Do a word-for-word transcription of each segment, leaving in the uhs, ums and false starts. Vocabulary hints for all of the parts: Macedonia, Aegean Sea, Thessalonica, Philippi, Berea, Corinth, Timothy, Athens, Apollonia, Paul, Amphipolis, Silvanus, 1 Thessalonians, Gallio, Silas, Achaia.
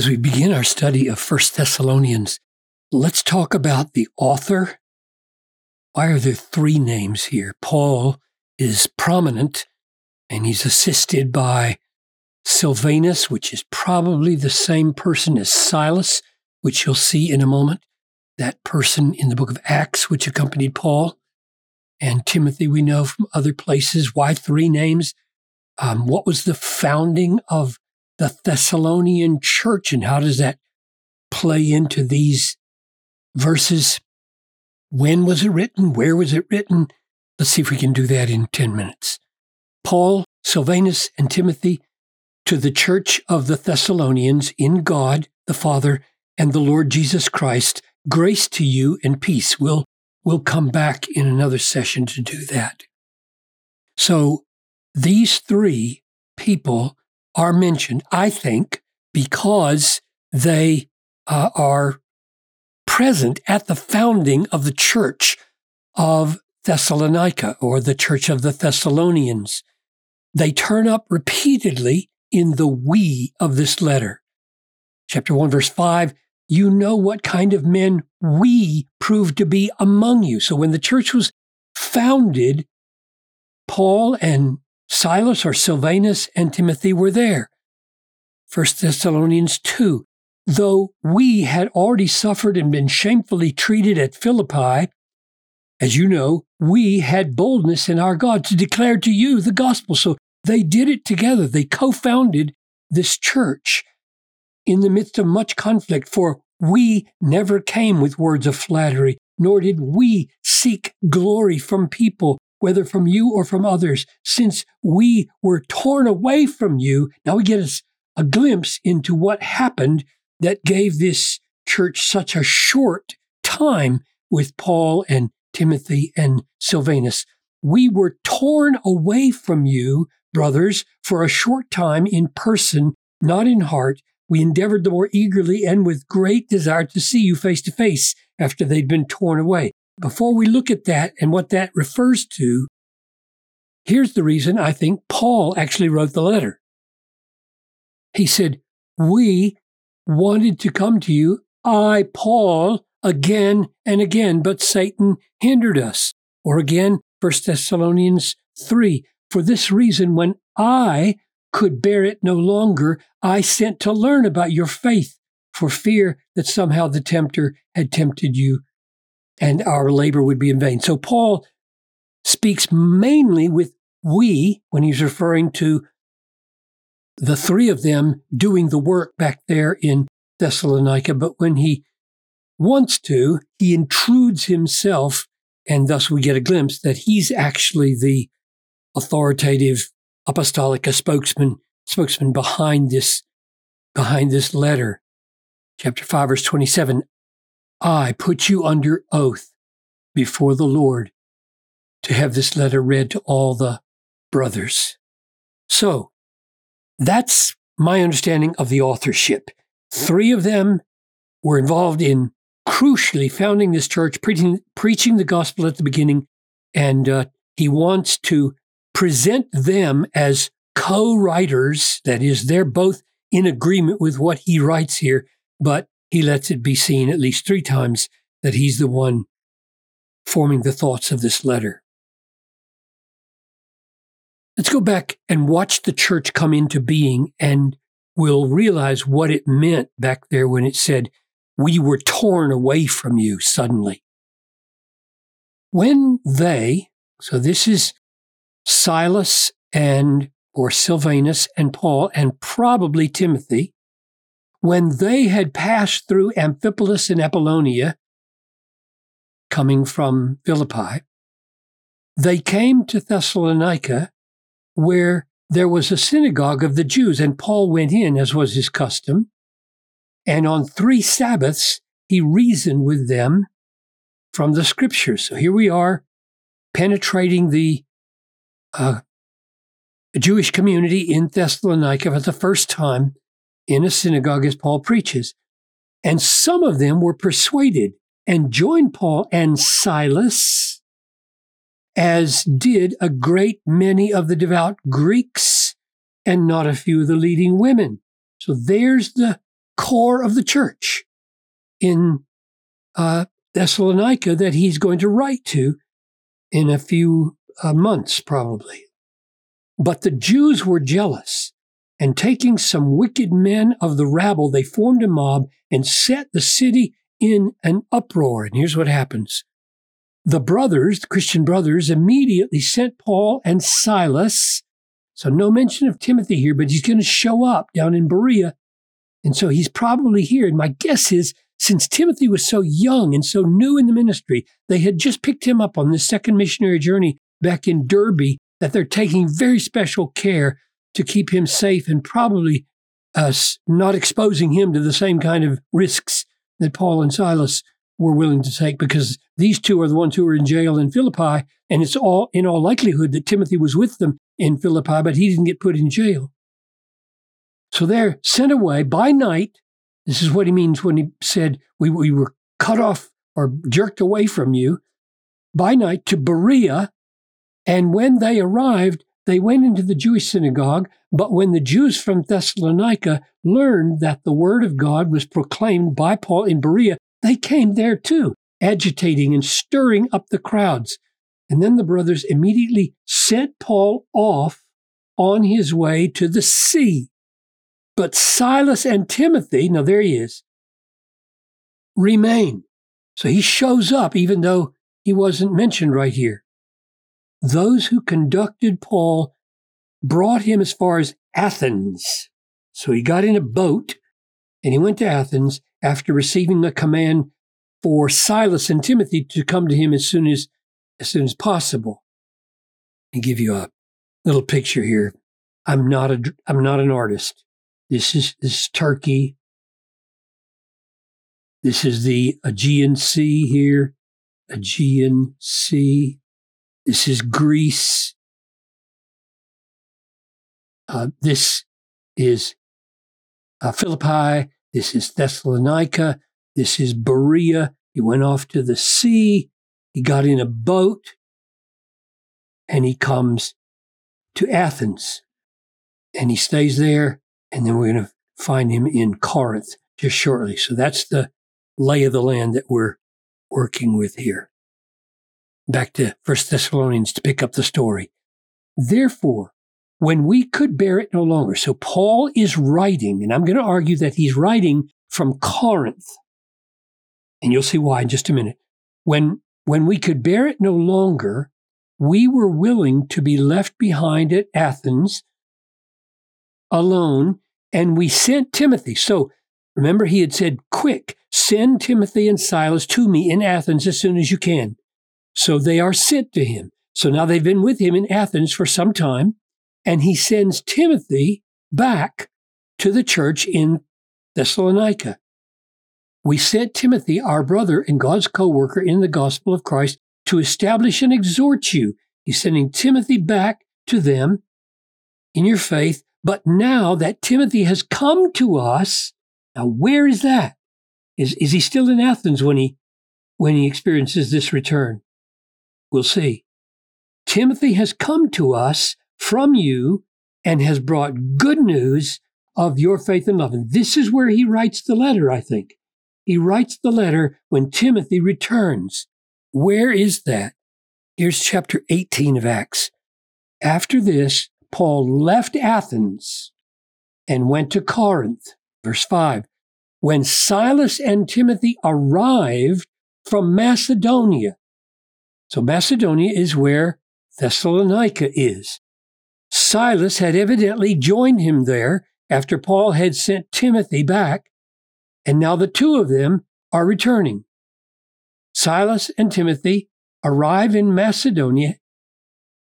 As we begin our study of First Thessalonians, let's talk about the author. Why are there three names here? Paul is prominent, and he's assisted by Silvanus, which is probably the same person as Silas, which you'll see in a moment, that person in the book of Acts which accompanied Paul, and Timothy we know from other places. Why three names? Um, what was the founding of the Thessalonian church, and how does that play into these verses? When was it written? Where was it written? Let's see if we can do that in ten minutes. Paul, Silvanus, and Timothy, to the church of the Thessalonians in God the Father and the Lord Jesus Christ, grace to you and peace. We'll, we'll come back in another session to do that. So these three people are mentioned, I think, because they uh, are present at the founding of the church of Thessalonica, or the church of the Thessalonians. They turn up repeatedly in the we of this letter. Chapter one, verse five, you know what kind of men we proved to be among you. So when the church was founded, Paul and Silas or Silvanus and Timothy were there. First Thessalonians two, though we had already suffered and been shamefully treated at Philippi, as you know, we had boldness in our God to declare to you the gospel. So they did it together. They co-founded this church in the midst of much conflict, for we never came with words of flattery, nor did we seek glory from people, whether from you or from others, since we were torn away from you. Now we get us a glimpse into what happened that gave this church such a short time with Paul and Timothy and Silvanus. We were torn away from you, brothers, for a short time in person, not in heart. We endeavored the more eagerly and with great desire to see you face to face after they'd been torn away. Before we look at that and what that refers to, here's the reason I think Paul actually wrote the letter. He said, we wanted to come to you, I, Paul, again and again, but Satan hindered us. Or again, First Thessalonians three, for this reason, when I could bear it no longer, I sent to learn about your faith, for fear that somehow the tempter had tempted you and our labor would be in vain. So Paul speaks mainly with we when he's referring to the three of them doing the work back there in Thessalonica, but when he wants to, he intrudes himself, and thus we get a glimpse that he's actually the authoritative apostolic spokesman, spokesman behind this, behind this letter. Chapter five, verse twenty-seven, I put you under oath before the Lord to have this letter read to all the brothers. So that's my understanding of the authorship. Three of them were involved in crucially founding this church, preaching, preaching the gospel at the beginning, and uh, he wants to present them as co-writers. That is, they're both in agreement with what he writes here, but he lets it be seen at least three times that he's the one forming the thoughts of this letter. Let's go back and watch the church come into being, and we'll realize what it meant back there when it said, we were torn away from you suddenly. When they, so this is Silas and, or Silvanus and Paul and probably Timothy, when they had passed through Amphipolis and Apollonia, coming from Philippi, they came to Thessalonica, where there was a synagogue of the Jews, and Paul went in, as was his custom, and on three Sabbaths he reasoned with them from the Scriptures. So here we are, penetrating the uh, Jewish community in Thessalonica for the first time, in a synagogue as Paul preaches. And some of them were persuaded and joined Paul and Silas, as did a great many of the devout Greeks and not a few of the leading women. So there's the core of the church in uh, Thessalonica that he's going to write to in a few uh, months, probably. But the Jews were jealous, and taking some wicked men of the rabble, they formed a mob and set the city in an uproar. And here's what happens. The brothers, the Christian brothers, immediately sent Paul and Silas. So no mention of Timothy here, but he's going to show up down in Berea. And so he's probably here. And my guess is, since Timothy was so young and so new in the ministry, they had just picked him up on this second missionary journey back in Derby, that they're taking very special care to keep him safe and probably uh, not exposing him to the same kind of risks that Paul and Silas were willing to take, because these two are the ones who were in jail in Philippi, and it's all in all likelihood that Timothy was with them in Philippi, but he didn't get put in jail. So they're sent away by night. This is what he means when he said, we, we were cut off or jerked away from you by night to Berea, and when they arrived, they went into the Jewish synagogue, but when the Jews from Thessalonica learned that the word of God was proclaimed by Paul in Berea, they came there too, agitating and stirring up the crowds. And then the brothers immediately sent Paul off on his way to the sea. But Silas and Timothy, now there he is, remain. So he shows up even though he wasn't mentioned right here. Those who conducted Paul brought him as far as Athens. So he got in a boat and he went to Athens after receiving a command for Silas and Timothy to come to him as soon as, as soon as possible. I'll give you a little picture here. I'm not a, I'm not an artist. This is, this is Turkey. This is the Aegean Sea here. Aegean Sea. This is Greece. Uh, this is uh, Philippi. This is Thessalonica. This is Berea. He went off to the sea. He got in a boat. And he comes to Athens. And he stays there. And then we're going to find him in Corinth just shortly. So that's the lay of the land that we're working with here. Back to First Thessalonians to pick up the story. Therefore, when we could bear it no longer. So Paul is writing, and I'm going to argue that he's writing from Corinth. And you'll see why in just a minute. When, when we could bear it no longer, we were willing to be left behind at Athens alone, and we sent Timothy. So remember, he had said, quick, send Timothy and Silas to me in Athens as soon as you can. So they are sent to him. So now they've been with him in Athens for some time. And he sends Timothy back to the church in Thessalonica. We sent Timothy, our brother and God's co-worker in the gospel of Christ, to establish and exhort you. He's sending Timothy back to them in your faith. But now that Timothy has come to us, now where is that? Is, is he still in Athens when he, when he experiences this return? We'll see. Timothy has come to us from you and has brought good news of your faith and love. And this is where he writes the letter, I think. He writes the letter when Timothy returns. Where is that? Here's chapter eighteen of Acts. After this, Paul left Athens and went to Corinth. Verse five. When Silas and Timothy arrived from Macedonia. So Macedonia is where Thessalonica is. Silas had evidently joined him there after Paul had sent Timothy back, and now the two of them are returning. Silas and Timothy arrive in Macedonia,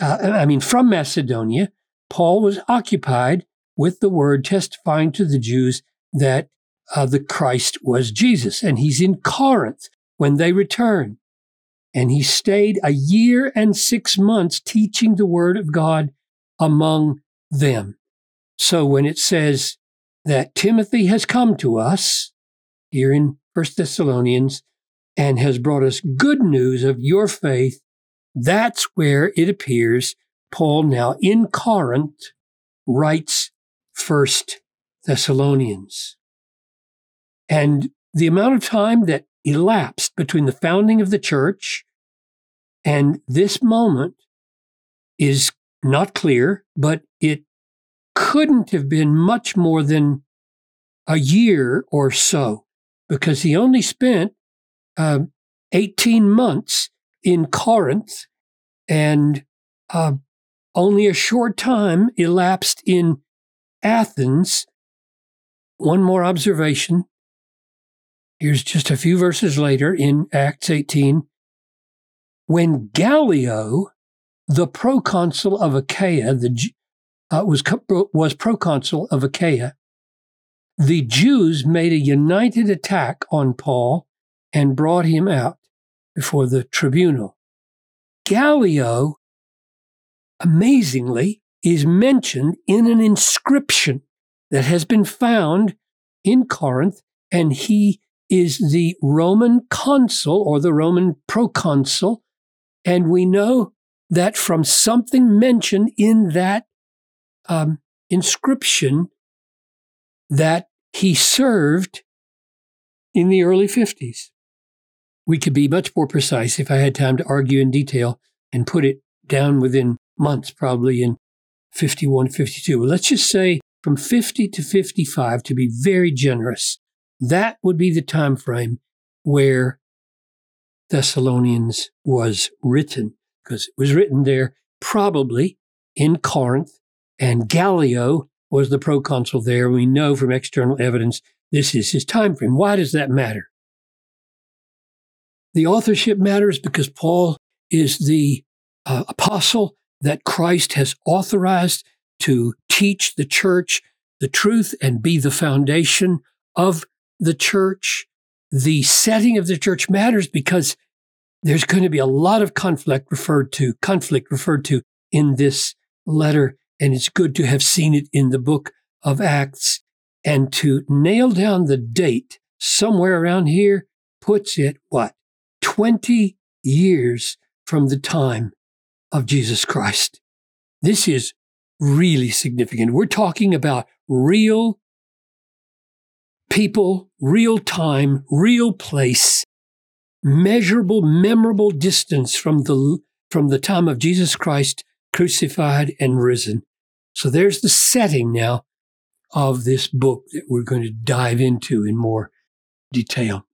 uh, I mean from Macedonia. Paul was occupied with the word, testifying to the Jews that uh, the Christ was Jesus, and he's in Corinth when they return. And he stayed a year and six months teaching the word of God among them. So when it says that Timothy has come to us here in First Thessalonians and has brought us good news of your faith, that's where it appears Paul now in Corinth writes First Thessalonians. And the amount of time that elapsed between the founding of the church and this moment is not clear, but it couldn't have been much more than a year or so, because he only spent uh, eighteen months in Corinth, and uh, only a short time elapsed in Athens. One more observation. Here's just a few verses later in Acts eighteen. When Gallio, the proconsul of Achaia, the, uh, was, was proconsul of Achaia, the Jews made a united attack on Paul and brought him out before the tribunal. Gallio, amazingly, is mentioned in an inscription that has been found in Corinth, and he is the Roman consul or the Roman proconsul, and we know that from something mentioned in that um, inscription that he served in the early fifties. We could be much more precise if I had time to argue in detail and put it down within months, probably in fifty-one, fifty-two. Well, let's just say from fifty to fifty-five, to be very generous. That would be the time frame where Thessalonians was written, because it was written there probably in Corinth, and Gallio was the proconsul there. We know from external evidence this is his time frame. Why does that matter? The authorship matters because Paul is the uh, apostle that Christ has authorized to teach the church the truth and be the foundation of the church. The setting of the church matters because there's going to be a lot of conflict referred to, conflict referred to in this letter, and it's good to have seen it in the book of Acts, and to nail down the date somewhere around here puts it, what, twenty years from the time of Jesus Christ. This is really significant. We're talking about real people, real time, real place, measurable, memorable distance from the from the time of Jesus Christ crucified and risen. So there's the setting now of this book that we're going to dive into in more detail.